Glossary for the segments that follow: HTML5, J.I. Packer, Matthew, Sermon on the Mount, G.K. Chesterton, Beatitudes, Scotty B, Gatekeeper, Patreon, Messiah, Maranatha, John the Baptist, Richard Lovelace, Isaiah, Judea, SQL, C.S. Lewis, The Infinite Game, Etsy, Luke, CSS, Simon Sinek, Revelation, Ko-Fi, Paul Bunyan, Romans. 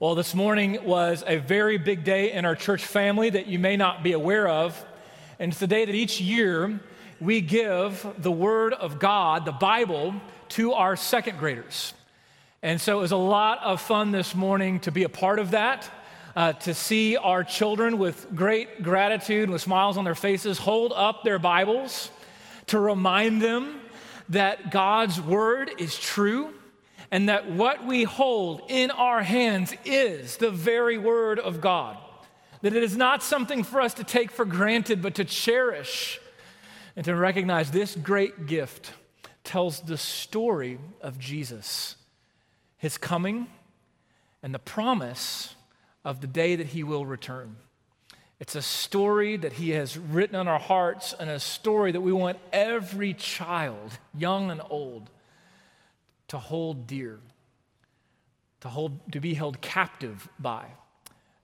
Well, this morning was a very big day in our church family that you may not be aware of. And it's the day that each year we give the Word of God, the Bible, to our second graders. And so it was a lot of fun this morning to be a part of that, to see our children with great gratitude, with smiles on their faces, hold up their Bibles to remind them that God's Word is true and that what we hold in our hands is the very Word of God, that it is not something for us to take for granted, but to cherish and to recognize this great gift tells the story of Jesus, his coming, and the promise of the day that he will return. It's a story that he has written on our hearts and a story that we want every child, young and old, to hold dear, to be held captive by,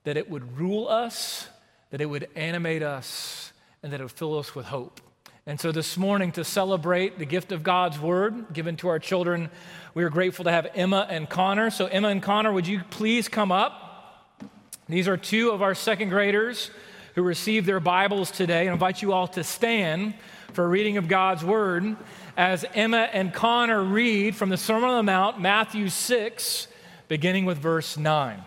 that it would rule us, that it would animate us, and that it would fill us with hope. And so this morning, to celebrate the gift of God's Word given to our children, we are grateful to have Emma and Connor. So Emma and Connor, would you please come up? These are two of our second graders who received their Bibles today. I invite you all to stand for a reading of God's Word as Emma and Connor read from the Sermon on the Mount, Matthew 6, beginning with verse 9.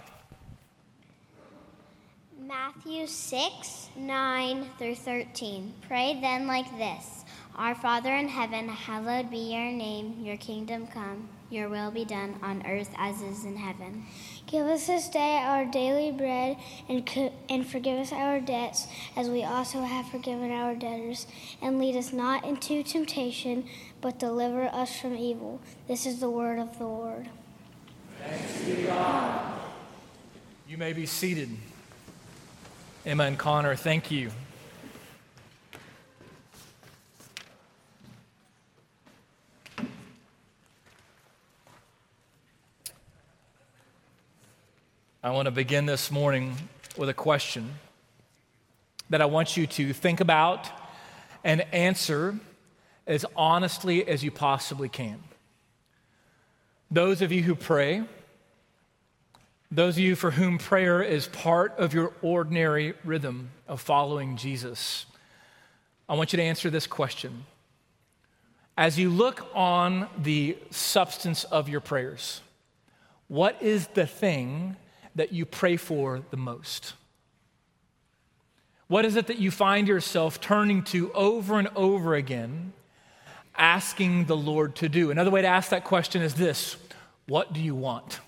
Matthew 6, 9 through 13. Pray then like this. Our Father in heaven, hallowed be your name. Your kingdom come, your will be done on earth as is in heaven. Give us this day our daily bread, and forgive us our debts, as we also have forgiven our debtors. And lead us not into temptation, but deliver us from evil. This is the word of the Lord. Thanks be to God. You may be seated. Emma and Connor, thank you. I want to begin this morning with a question that I want you to think about and answer as honestly as you possibly can. Those of you who pray, those of you for whom prayer is part of your ordinary rhythm of following Jesus, I want you to answer this question. As you look on the substance of your prayers, what is the thing that you pray for the most? What is it that you find yourself turning to over and over again, asking the Lord to do? Another way to ask that question is this: what do you want?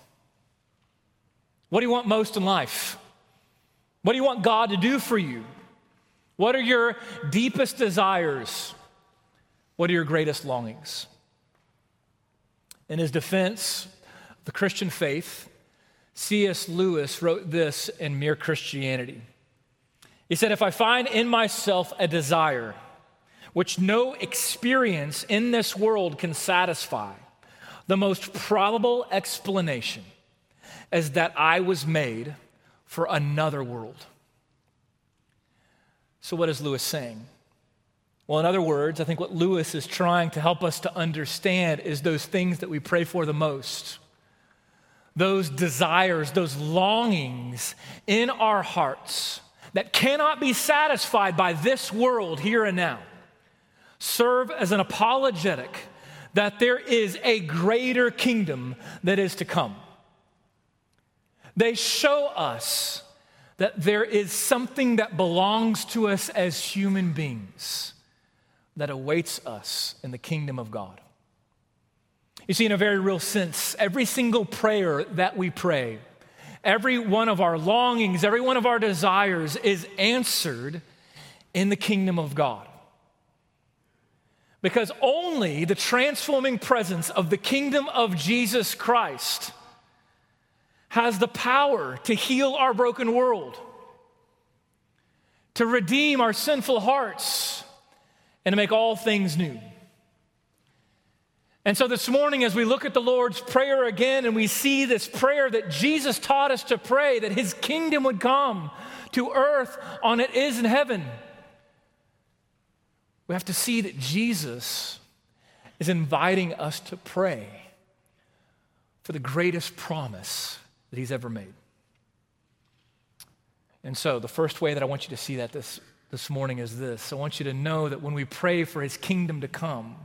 What do you want most in life? What do you want God to do for you? What are your deepest desires? What are your greatest longings? In his defense of the Christian faith, C.S. Lewis wrote this in Mere Christianity. He said, "If I find in myself a desire which no experience in this world can satisfy, the most probable explanation is that I was made for another world." So what is Lewis saying? Well, in other words, I think what Lewis is trying to help us to understand is those things that we pray for the most, those desires, those longings in our hearts that cannot be satisfied by this world here and now, serve as an apologetic that there is a greater kingdom that is to come. They show us that there is something that belongs to us as human beings that awaits us in the kingdom of God. You see, in a very real sense, every single prayer that we pray, every one of our longings, every one of our desires is answered in the kingdom of God. Because only the transforming presence of the kingdom of Jesus Christ has the power to heal our broken world, to redeem our sinful hearts, and to make all things new. And so this morning, as we look at the Lord's Prayer again, and we see this prayer that Jesus taught us to pray, that his kingdom would come to earth on it is in heaven, we have to see that Jesus is inviting us to pray for the greatest promise that he's ever made. And so the first way that I want you to see that this morning is this. I want you to know that when we pray for his kingdom to come,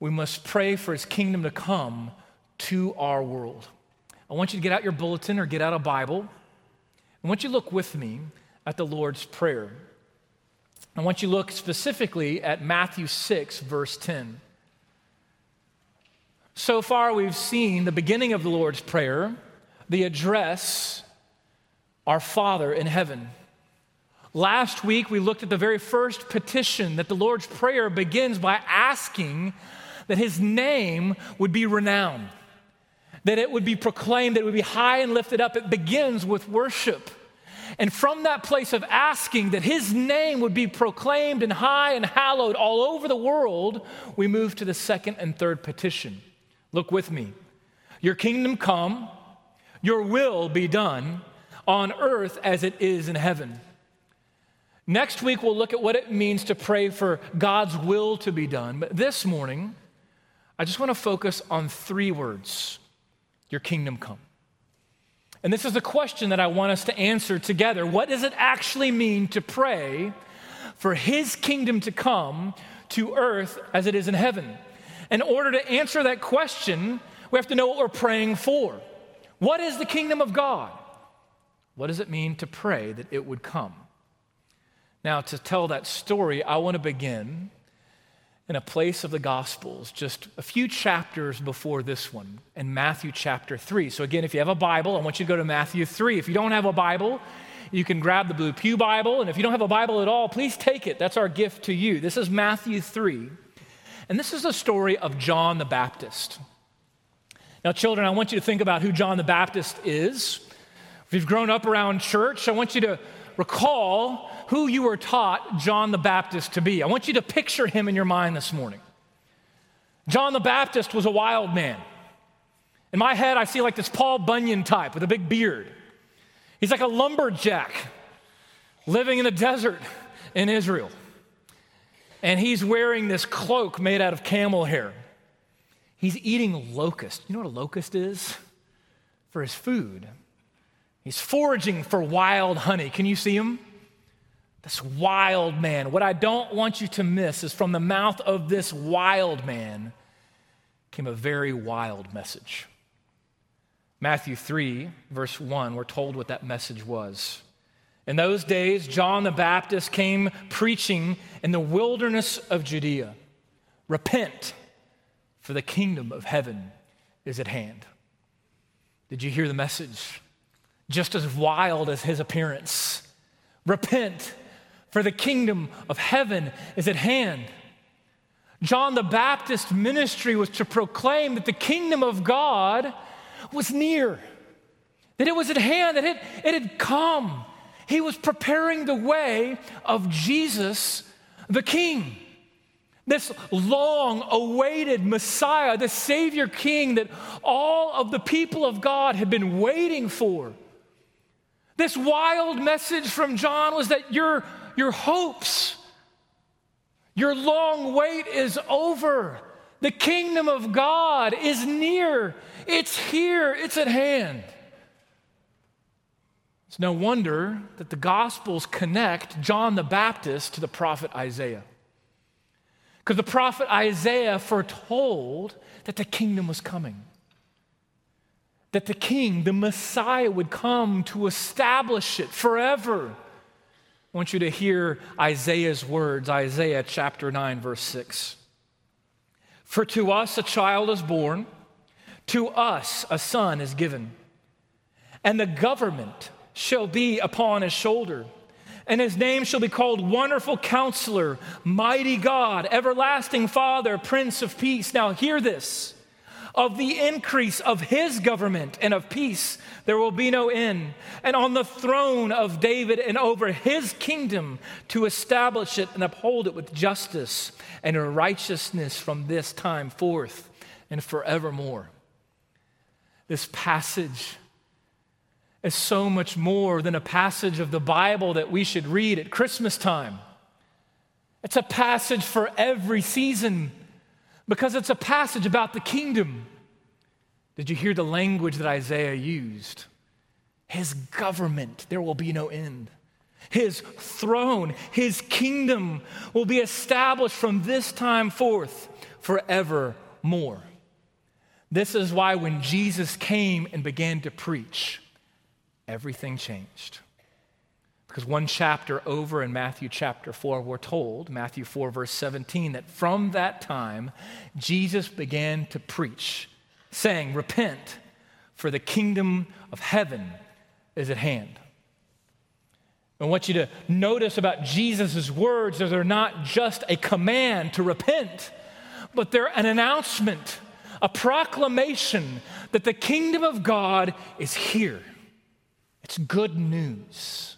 we must pray for his kingdom to come to our world. I want you to get out your bulletin or get out a Bible. I want you to look with me at the Lord's Prayer. I want you to look specifically at Matthew 6, verse 10. So far, we've seen the beginning of the Lord's Prayer, the address, our Father in heaven. Last week, we looked at the very first petition that the Lord's Prayer begins by asking that his name would be renowned, that it would be proclaimed, that it would be high and lifted up. It begins with worship. And from that place of asking that his name would be proclaimed and high and hallowed all over the world, we move to the second and third petition. Look with me. Your kingdom come, your will be done on earth as it is in heaven. Next week, we'll look at what it means to pray for God's will to be done. But this morning, I just want to focus on three words. Your kingdom come. And this is the question that I want us to answer together. What does it actually mean to pray for his kingdom to come to earth as it is in heaven? In order to answer that question, we have to know what we're praying for. What is the kingdom of God? What does it mean to pray that it would come? Now, to tell that story, I want to begin in a place of the Gospels, just a few chapters before this one, in Matthew chapter 3. So again, if you have a Bible, I want you to go to Matthew 3. If you don't have a Bible, you can grab the Blue Pew Bible. And if you don't have a Bible at all, please take it. That's our gift to you. This is Matthew 3. And this is the story of John the Baptist. Now, children, I want you to think about who John the Baptist is. If you've grown up around church, I want you to recall who you were taught John the Baptist to be. I want you to picture him in your mind this morning. John the Baptist was a wild man. In my head, I see like this Paul Bunyan type with a big beard. He's like a lumberjack living in the desert in Israel. And he's wearing this cloak made out of camel hair. He's eating locust. You know what a locust is? For his food. He's foraging for wild honey. Can you see him? This wild man. What I don't want you to miss is from the mouth of this wild man came a very wild message. Matthew 3, verse 1, we're told what that message was. In those days, John the Baptist came preaching in the wilderness of Judea. Repent, for the kingdom of heaven is at hand. Did you hear the message? Just as wild as his appearance. Repent, for the kingdom of heaven is at hand. John the Baptist's ministry was to proclaim that the kingdom of God was near, that it was at hand, that it had come. He was preparing the way of Jesus the King, this long-awaited Messiah, the Savior King that all of the people of God had been waiting for. This wild message from John was that your hopes, your long wait is over. The kingdom of God is near. It's here. It's at hand. It's no wonder that the Gospels connect John the Baptist to the prophet Isaiah. Because the prophet Isaiah foretold that the kingdom was coming, that the king, the Messiah, would come to establish it forever. I want you to hear Isaiah's words, Isaiah chapter 9, verse 6. For to us a child is born, to us a son is given, and the government shall be upon his shoulder, and his name shall be called Wonderful Counselor, Mighty God, Everlasting Father, Prince of Peace. Now hear this. Of the increase of his government and of peace, there will be no end. And on the throne of David and over his kingdom to establish it and uphold it with justice and righteousness from this time forth and forevermore. This passage is so much more than a passage of the Bible that we should read at Christmas time. It's a passage for every season, because it's a passage about the kingdom. Did you hear the language that Isaiah used? His government, there will be no end. His throne, his kingdom will be established from this time forth forevermore. This is why when Jesus came and began to preach, everything changed. Because one chapter over in Matthew chapter 4, we're told, Matthew 4 verse 17, that from that time, Jesus began to preach, saying, "Repent, for the kingdom of heaven is at hand." I want you to notice about Jesus' words that they're not just a command to repent, but they're an announcement, a proclamation that the kingdom of God is here. It's good news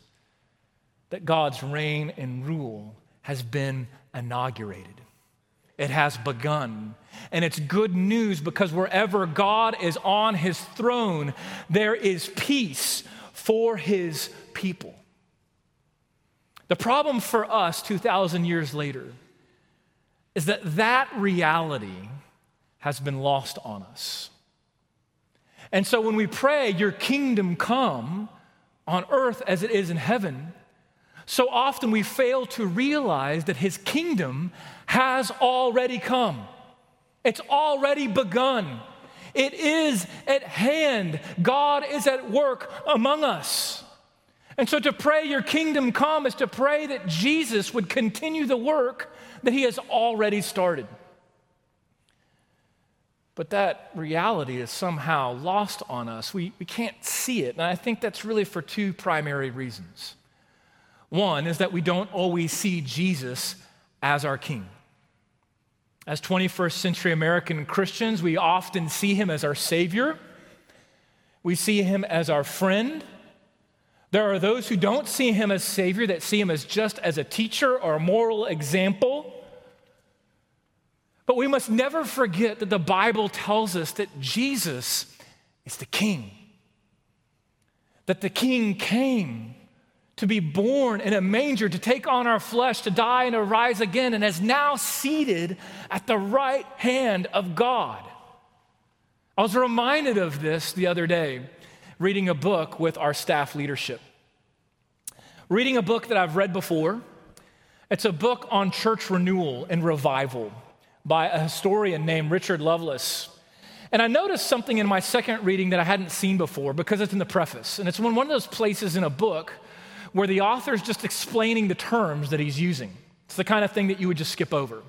that God's reign and rule has been inaugurated. It has begun. And it's good news because wherever God is on his throne, there is peace for his people. The problem for us 2,000 years later is that reality has been lost on us. And so when we pray, your kingdom come on earth as it is in heaven, so often we fail to realize that his kingdom has already come. It's already begun. It is at hand. God is at work among us. And so to pray your kingdom come is to pray that Jesus would continue the work that he has already started. But that reality is somehow lost on us. We can't see it. And I think that's really for two primary reasons. One is that we don't always see Jesus as our king. As 21st century American Christians, we often see him as our savior. We see him as our friend. There are those who don't see him as Savior, that see him as just as a teacher or a moral example. But we must never forget that the Bible tells us that Jesus is the King. That the King came to be born in a manger, to take on our flesh, to die and to rise again, and is now seated at the right hand of God. I was reminded of this the other day, reading a book with our staff leadership. Reading a book that I've read before. It's a book on church renewal and revival by a historian named Richard Lovelace. And I noticed something in my second reading that I hadn't seen before because it's in the preface. And it's one of those places in a book where the author's just explaining the terms that he's using. It's the kind of thing that you would just skip over.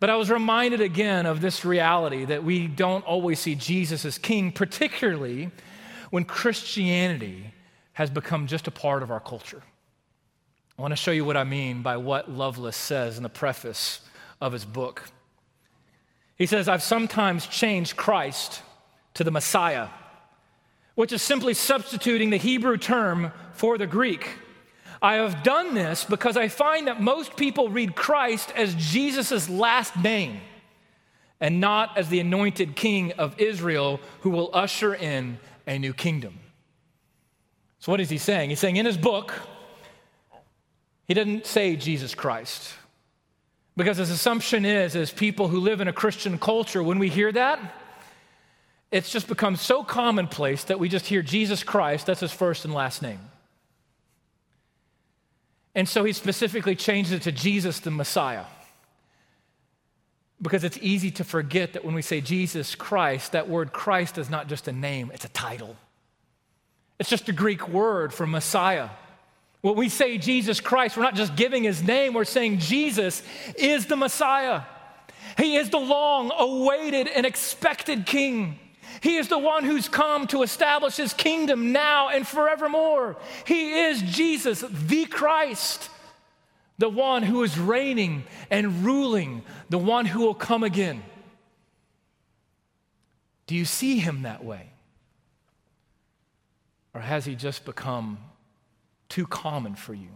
But I was reminded again of this reality that we don't always see Jesus as king, particularly when Christianity has become just a part of our culture. I want to show you what I mean by what Lovelace says in the preface of his book. He says, "I've sometimes changed Christ to the Messiah, which is simply substituting the Hebrew term for the Greek. I have done this because I find that most people read Christ as Jesus' last name and not as the anointed king of Israel who will usher in a new kingdom." So what is he saying? He's saying in his book, he didn't say Jesus Christ, because his assumption is, as people who live in a Christian culture, when we hear that, it's just become so commonplace that we just hear Jesus Christ, that's his first and last name. And so he specifically changed it to Jesus the Messiah, because it's easy to forget that when we say Jesus Christ, that word Christ is not just a name, it's a title. It's just a Greek word for Messiah. When we say Jesus Christ, we're not just giving his name, we're saying Jesus is the Messiah. He is the long-awaited and expected king. He is the one who's come to establish his kingdom now and forevermore. He is Jesus, the Christ, the one who is reigning and ruling, the one who will come again. Do you see him that way? Or has he just become too common for you?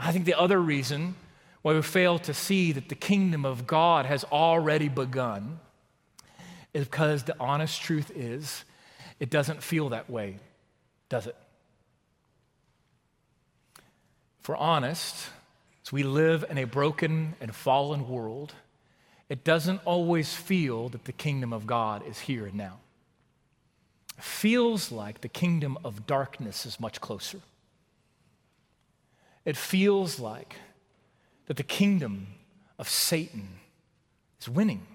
I think the other reason why we fail to see that the kingdom of God has already begun is because the honest truth is, it doesn't feel that way, does it? If we're honest, as we live in a broken and fallen world, it doesn't always feel that the kingdom of God is here and now. feels like the kingdom of darkness is much closer. It feels like that the kingdom of Satan is winning.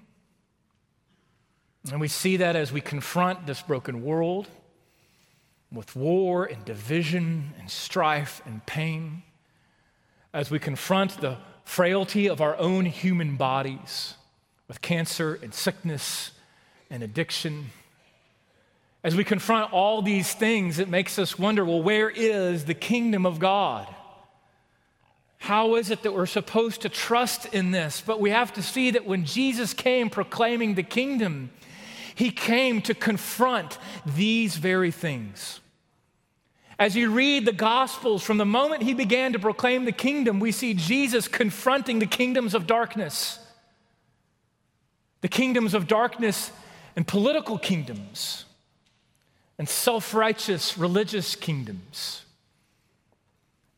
And we see that as we confront this broken world with war and division and strife and pain, as we confront the frailty of our own human bodies with cancer and sickness and addiction. As we confront all these things, it makes us wonder, well, where is the kingdom of God? How is it that we're supposed to trust in this? But we have to see that when Jesus came proclaiming the kingdom, he came to confront these very things. As you read the Gospels, from the moment he began to proclaim the kingdom, we see Jesus confronting the kingdoms of darkness. The kingdoms of darkness and political kingdoms and self-righteous religious kingdoms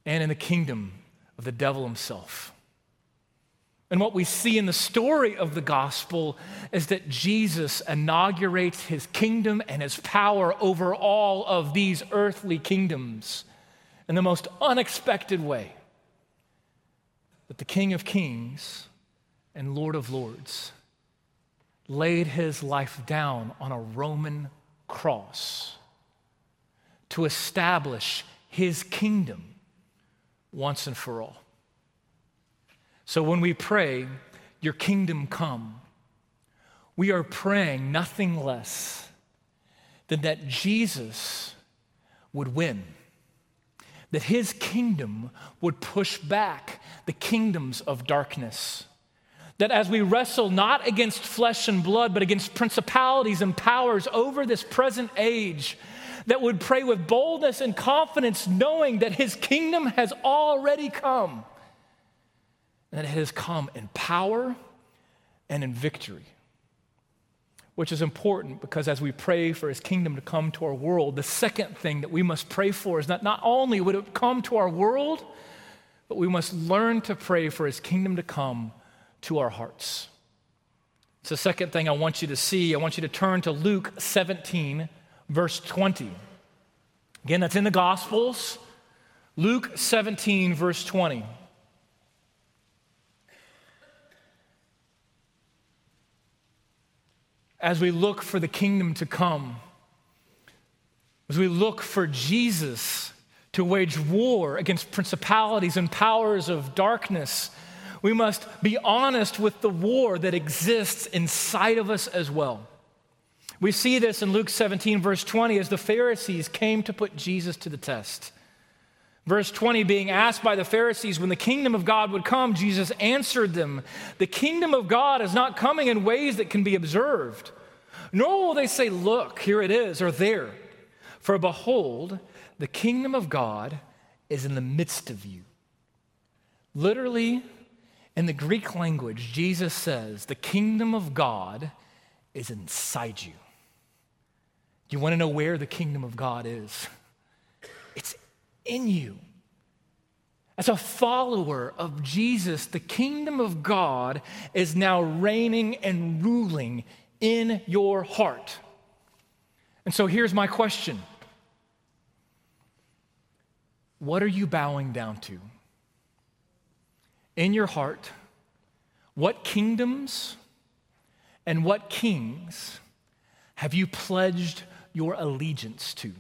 and in the kingdom of the devil himself. And what we see in the story of the gospel is that Jesus inaugurates his kingdom and his power over all of these earthly kingdoms in the most unexpected way. That the King of Kings and Lord of Lords laid his life down on a Roman cross to establish his kingdom once and for all. So when we pray, your kingdom come, we are praying nothing less than that Jesus would win, that his kingdom would push back the kingdoms of darkness, that as we wrestle not against flesh and blood, but against principalities and powers over this present age, that would pray with boldness and confidence, knowing that his kingdom has already come, and that it has come in power and in victory, which is important because as we pray for his kingdom to come to our world, the second thing that we must pray for is that not only would it come to our world, but we must learn to pray for his kingdom to come to our hearts. It's the second thing I want you to see. I want you to turn to Luke 17, verse 20. Again, that's in the Gospels. Luke 17, verse 20. As we look for the kingdom to come, as we look for Jesus to wage war against principalities and powers of darkness, we must be honest with the war that exists inside of us as well. We see this in Luke 17, verse 20, as the Pharisees came to put Jesus to the test. Verse 20, being asked by the Pharisees, when the kingdom of God would come, Jesus answered them, the kingdom of God is not coming in ways that can be observed, nor will they say, look, here it is, or there. For behold, the kingdom of God is in the midst of you. Literally, in the Greek language, Jesus says, the kingdom of God is inside you. You want to know where the kingdom of God is? It's in you. As a follower of Jesus, the kingdom of God is now reigning and ruling in your heart. And so here's my question. What are you bowing down to? In your heart, what kingdoms and what kings have you pledged your allegiance to?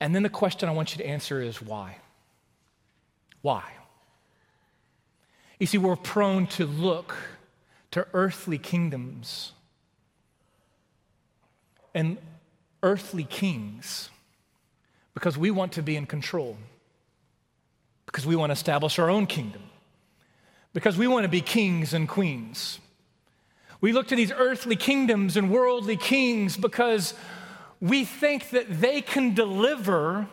And then the question I want you to answer is why? Why? You see, we're prone to look to earthly kingdoms and earthly kings because we want to be in control, because we want to establish our own kingdom, because we want to be kings and queens. We look to these earthly kingdoms and worldly kings because we think that they can deliver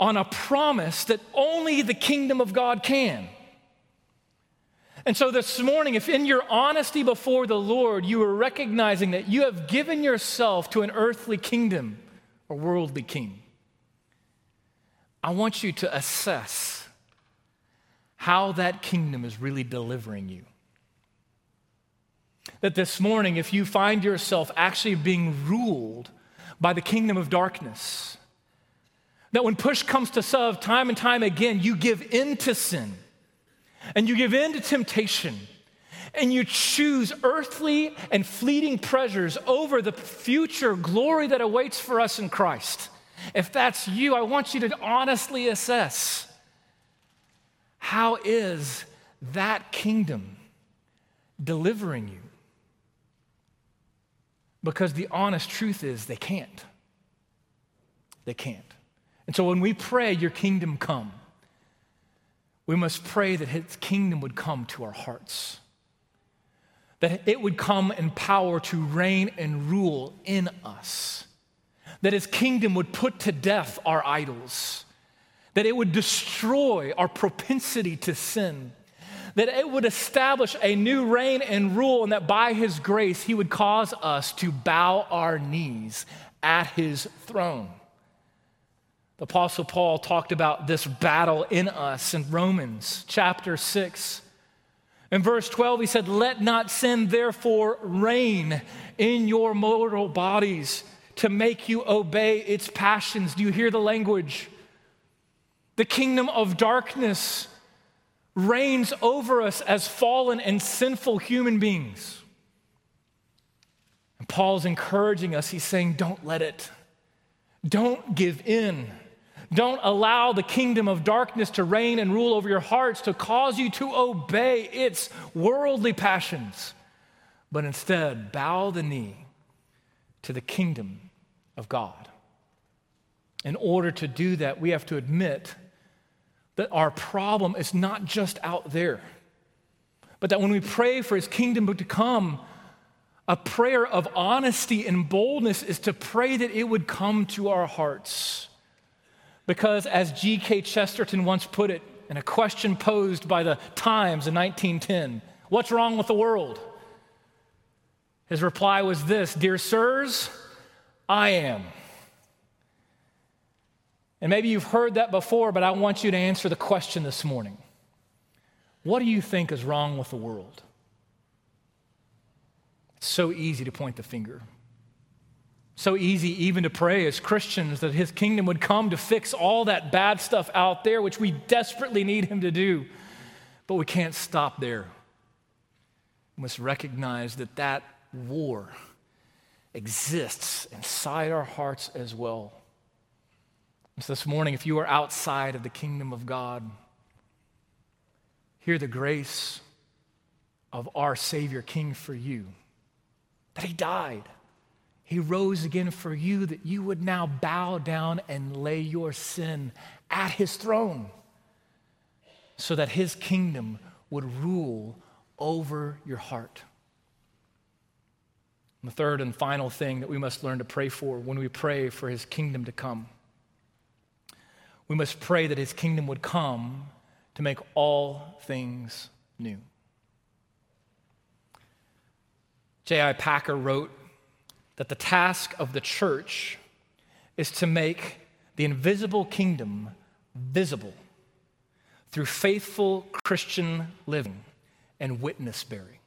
on a promise that only the kingdom of God can. And so this morning, if in your honesty before the Lord, you are recognizing that you have given yourself to an earthly kingdom or worldly king, I want you to assess how that kingdom is really delivering you. that this morning, if you find yourself actually being ruled by the kingdom of darkness, that when push comes to shove, time and time again, you give in to sin and you give in to temptation and you choose earthly and fleeting pleasures over the future glory that awaits for us in Christ. If that's you, I want you to honestly assess, how is that kingdom delivering you? Because the honest truth is they can't. They can't. And so when we pray, your kingdom come, we must pray that his kingdom would come to our hearts, that it would come in power to reign and rule in us, that his kingdom would put to death our idols, that it would destroy our propensity to sin, that it would establish a new reign and rule, and that by his grace, he would cause us to bow our knees at his throne. The Apostle Paul talked about this battle in us in Romans chapter 6. In verse 12, he said, "Let not sin therefore reign in your mortal bodies to make you obey its passions." Do you hear the language? The kingdom of darkness reigns over us as fallen and sinful human beings. And Paul's encouraging us. He's saying, don't let it. Don't give in. Don't allow the kingdom of darkness to reign and rule over your hearts to cause you to obey its worldly passions, but instead bow the knee to the kingdom of God. In order to do that, we have to admit that our problem is not just out there, but that when we pray for his kingdom to come, a prayer of honesty and boldness is to pray that it would come to our hearts. Because as G.K. Chesterton once put it in a question posed by the Times in 1910, "What's wrong with the world?" His reply was this, "Dear sirs, I am." And maybe you've heard that before, but I want you to answer the question this morning. What do you think is wrong with the world? It's so easy to point the finger. So easy even to pray as Christians that his kingdom would come to fix all that bad stuff out there, which we desperately need him to do. But we can't stop there. We must recognize that that war exists inside our hearts as well. So this morning, if you are outside of the kingdom of God, hear the grace of our Savior King for you, that he died. He rose again for you, that you would now bow down and lay your sin at his throne so that his kingdom would rule over your heart. And the third and final thing that we must learn to pray for when we pray for his kingdom to come, we must pray that his kingdom would come to make all things new. J.I. Packer wrote that the task of the church is to make the invisible kingdom visible through faithful Christian living and witness bearing.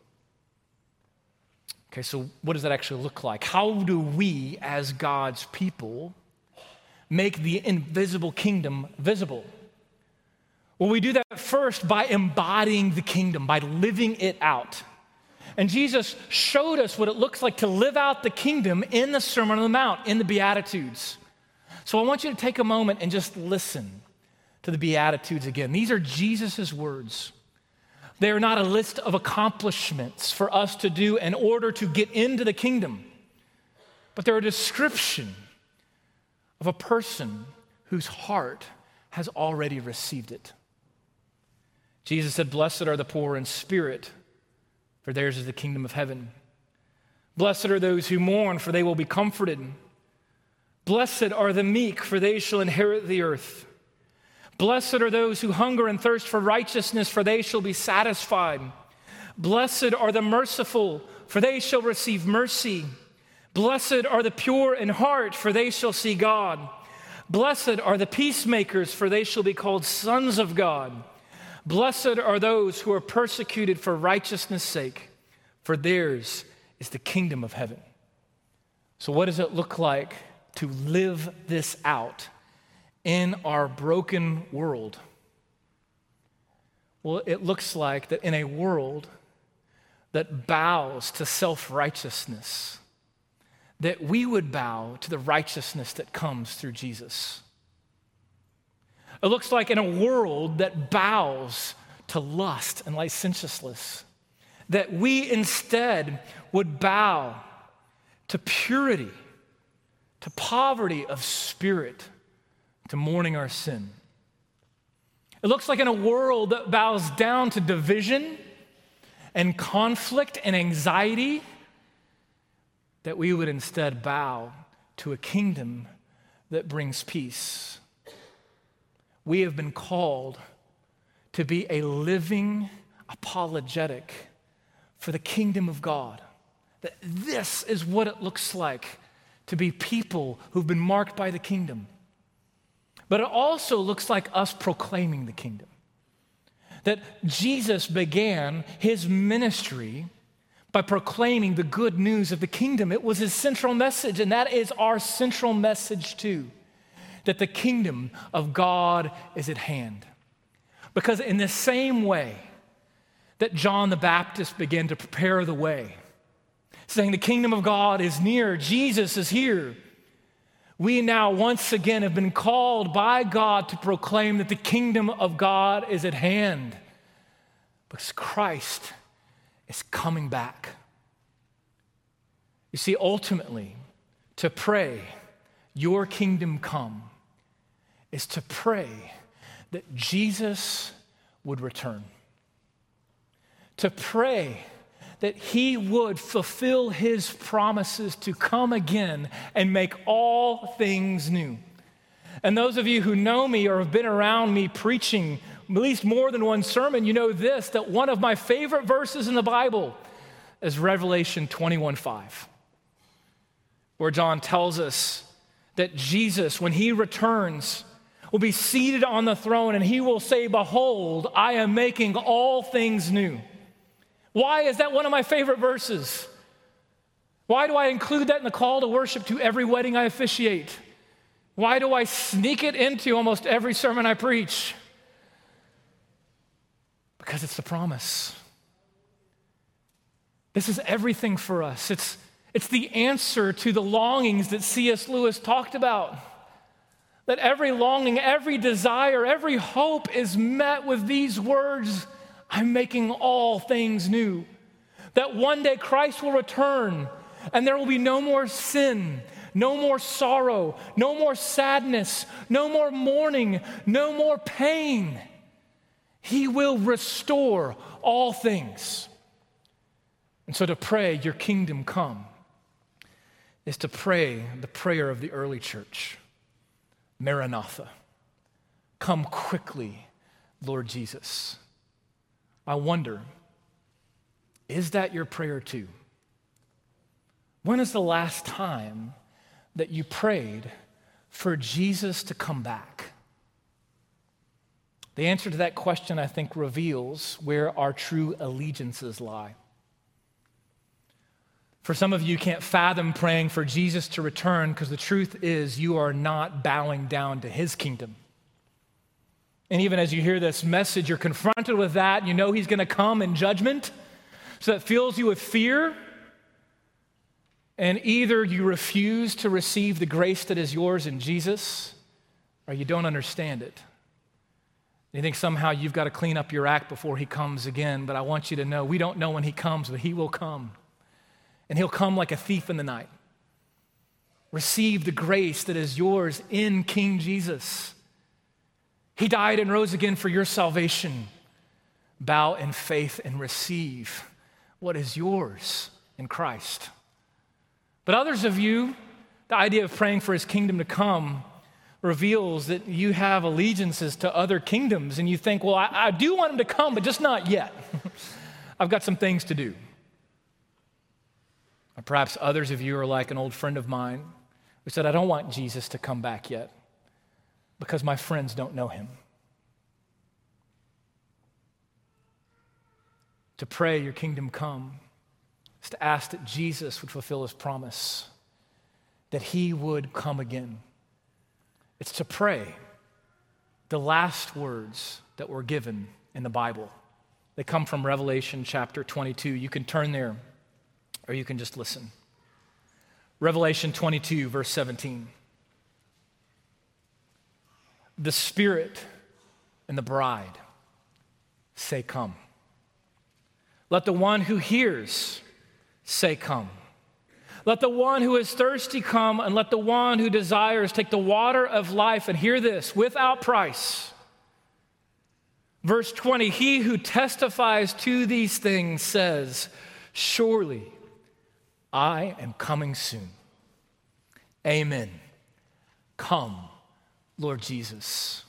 Okay, so what does that actually look like? How do we as God's people make the invisible kingdom visible? Well, we do that first by embodying the kingdom, by living it out. And Jesus showed us what it looks like to live out the kingdom in the Sermon on the Mount, in the Beatitudes. So I want you to take a moment and just listen to the Beatitudes again. These are Jesus' words. They are not a list of accomplishments for us to do in order to get into the kingdom, but they're a description of a person whose heart has already received it. Jesus said, "Blessed are the poor in spirit, for theirs is the kingdom of heaven. Blessed are those who mourn, for they will be comforted. Blessed are the meek, for they shall inherit the earth. Blessed are those who hunger and thirst for righteousness, for they shall be satisfied. Blessed are the merciful, for they shall receive mercy. Blessed are the pure in heart, for they shall see God. Blessed are the peacemakers, for they shall be called sons of God. Blessed are those who are persecuted for righteousness' sake, for theirs is the kingdom of heaven. So what does it look like to live this out in our broken world? Well, it looks like that in a world that bows to self-righteousness, that we would bow to the righteousness that comes through Jesus. It looks like in a world that bows to lust and licentiousness, that we instead would bow to purity, to poverty of spirit, to mourning our sin. It looks like in a world that bows down to division and conflict and anxiety, that we would instead bow to a kingdom that brings peace. We have been called to be a living apologetic for the kingdom of God. That this is what it looks like to be people who've been marked by the kingdom. But it also looks like us proclaiming the kingdom. That Jesus began his ministry by proclaiming the good news of the kingdom. It was his central message, and that is our central message too, that the kingdom of God is at hand. Because in the same way that John the Baptist began to prepare the way, saying the kingdom of God is near, Jesus is here, we now once again have been called by God to proclaim that the kingdom of God is at hand, because Christ is coming back. You see, ultimately, to pray, your kingdom come, is to pray that Jesus would return. To pray that he would fulfill his promises to come again and make all things new. And those of you who know me or have been around me preaching at least more than one sermon, you know this, that one of my favorite verses in the Bible is Revelation 21:5, where John tells us that Jesus, when he returns, will be seated on the throne and he will say, "Behold, I am making all things new." Why is that one of my favorite verses? Why do I include that in the call to worship to every wedding I officiate? Why do I sneak it into almost every sermon I preach? Because it's the promise. This is everything for us. It's the answer to the longings that C.S. Lewis talked about. That every longing, every desire, every hope is met with these words, "I'm making all things new." That one day Christ will return and there will be no more sin, no more sorrow, no more sadness, no more mourning, no more pain. He will restore all things. And so to pray, "Your kingdom come," is to pray the prayer of the early church. Maranatha, come quickly, Lord Jesus. I wonder, is that your prayer too? When is the last time that you prayed for Jesus to come back? The answer to that question, I think, reveals where our true allegiances lie. For some of you, can't fathom praying for Jesus to return because the truth is you are not bowing down to his kingdom. And even as you hear this message, you're confronted with that. You know he's going to come in judgment. So that fills you with fear. And either you refuse to receive the grace that is yours in Jesus, or you don't understand it. You think somehow you've got to clean up your act before he comes again. But I want you to know, we don't know when he comes, but he will come. And he'll come like a thief in the night. Receive the grace that is yours in King Jesus. He died and rose again for your salvation. Bow in faith and receive what is yours in Christ. But others of you, the idea of praying for his kingdom to come reveals that you have allegiances to other kingdoms and you think, well, I do want him to come, but just not yet. I've got some things to do. Or perhaps others of you are like an old friend of mine who said, I don't want Jesus to come back yet because my friends don't know him. To pray, your kingdom come, is to ask that Jesus would fulfill his promise, that he would come again. It's to pray the last words that were given in the Bible. They come from Revelation chapter 22. You can turn there, or you can just listen. Revelation 22, verse 17. The Spirit and the bride say, come. Let the one who hears say, come. Let the one who is thirsty come, and let the one who desires take the water of life, and hear this, without price. Verse 20, he who testifies to these things says, surely I am coming soon. Amen. Come, Lord Jesus.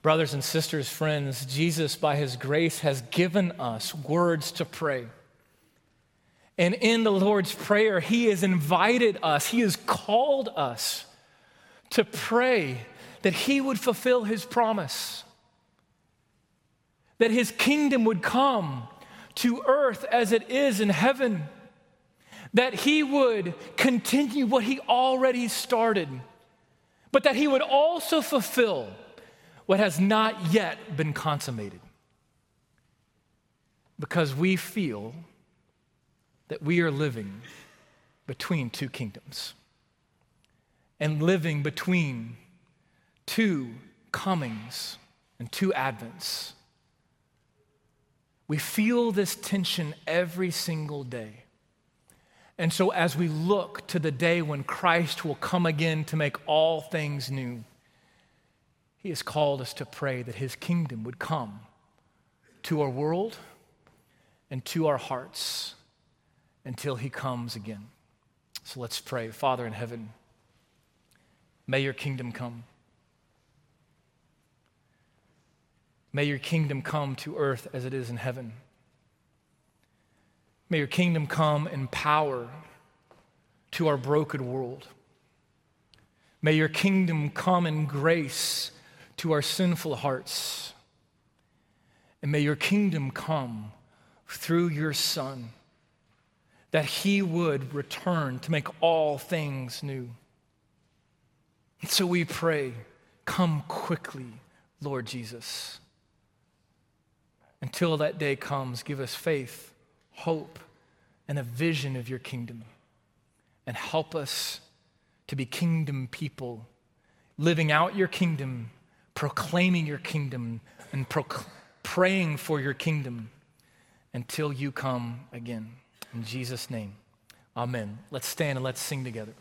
Brothers and sisters, friends, Jesus, by his grace, has given us words to pray. And in the Lord's Prayer, he has invited us, he has called us to pray that he would fulfill his promise, that his kingdom would come to earth as it is in heaven, that he would continue what he already started, but that he would also fulfill what has not yet been consummated. Because we feel that we are living between two kingdoms and living between two comings and two advents. We feel this tension every single day. And so as we look to the day when Christ will come again to make all things new, he has called us to pray that his kingdom would come to our world and to our hearts until he comes again. So let's pray. Father in heaven, may your kingdom come. May your kingdom come to earth as it is in heaven. May your kingdom come in power to our broken world. May your kingdom come in grace to our sinful hearts. And may your kingdom come through your Son, that he would return to make all things new. And so we pray, come quickly, Lord Jesus. Until that day comes, give us faith, hope, and a vision of your kingdom, and help us to be kingdom people, living out your kingdom, proclaiming your kingdom, and praying for your kingdom until you come again. In Jesus' name, amen. Let's stand and let's sing together.